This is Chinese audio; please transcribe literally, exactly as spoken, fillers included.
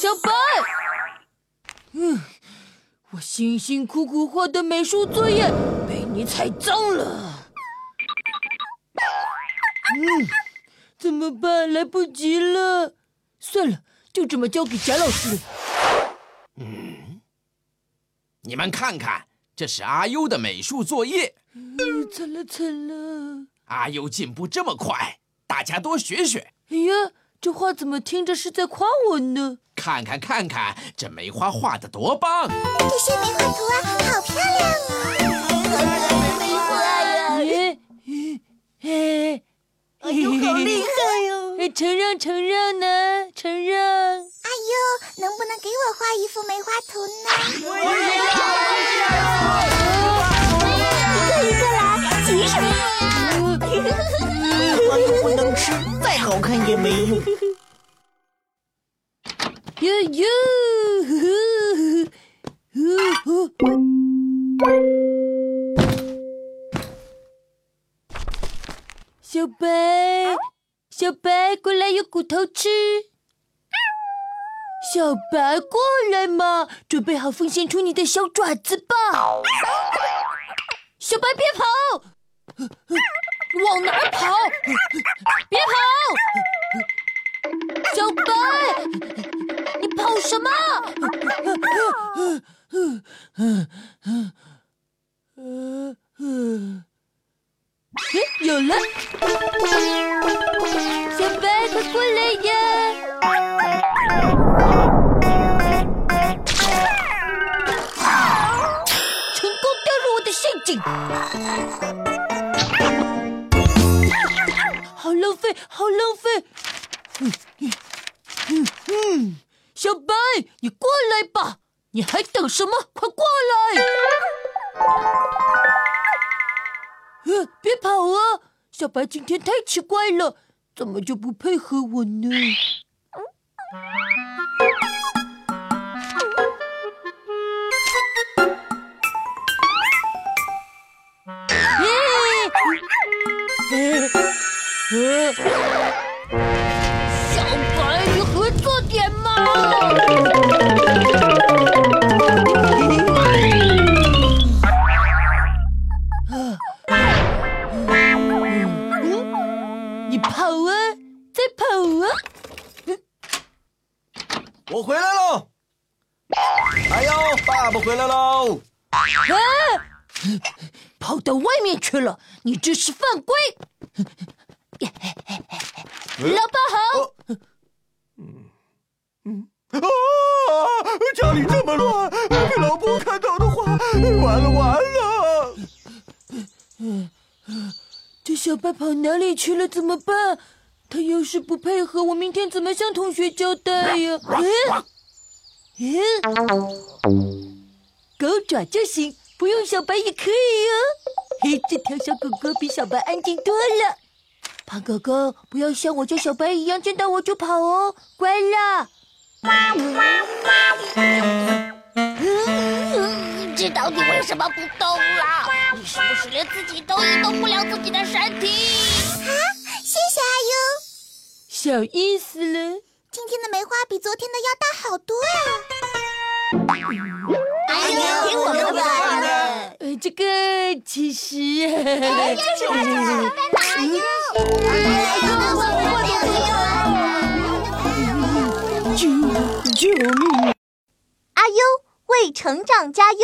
小本，嗯，我辛辛苦苦画的美术作业被你踩脏了。嗯，怎么办？来不及了。算了，就这么交给贾老师。嗯，你们看看，这是阿优的美术作业。嗯，惨了惨了！阿优进步这么快，大家多学学。哎呀，这话怎么听着是在夸我呢？看看看看，这梅花画的多棒！这些梅花图案好漂亮啊！梅花呀！哎哎哎！阿优好厉害哟！ 承让，承让呢？承让！阿优，能不能给我画一幅梅花图呢？我也要！一个一个来，举手！梅花都不能吃，再好看也没用。呦呦！呼呼！小白。 小白，过来，有骨头吃。小白，过来嘛，准备好奉献出你的小爪子吧。小白，别跑！往哪儿跑？别跑！小白，你跑什么？哎，有了！ 过来呀！成功掉入我的陷阱，好浪费，好浪费！嗯嗯嗯，小白，你过来吧，你还等什么？快过来！呃，别跑啊！小白今天太奇怪了。 怎么就不配合我呢？小白，你合作点嘛！我回来喽！哎呦，爸爸回来喽！啊！跑到外面去了，你这是犯规！老爸好。嗯嗯啊！家里这么乱，被老婆看到的话，完了完了！嗯，这小白跑哪里去了？怎么办？ 他要是不配合，我明天怎么向同学交代呀？嗯，嗯，狗爪就行，不用小白也可以哦。嘿，这条小狗狗比小白安静多了。胖狗狗，不要像我家小白一样，见到我就跑哦，乖啦。嗯，这到底为什么不动了？你是不是连自己都移动不了自己的身体？啊？ 谢谢阿优，小意思了。今天的梅花比昨天的要大好多啊！阿优，听我们的话了。呃，这个其实……哎，就是我们的阿优。阿优，我们过来了！救救命！阿优为成长加油。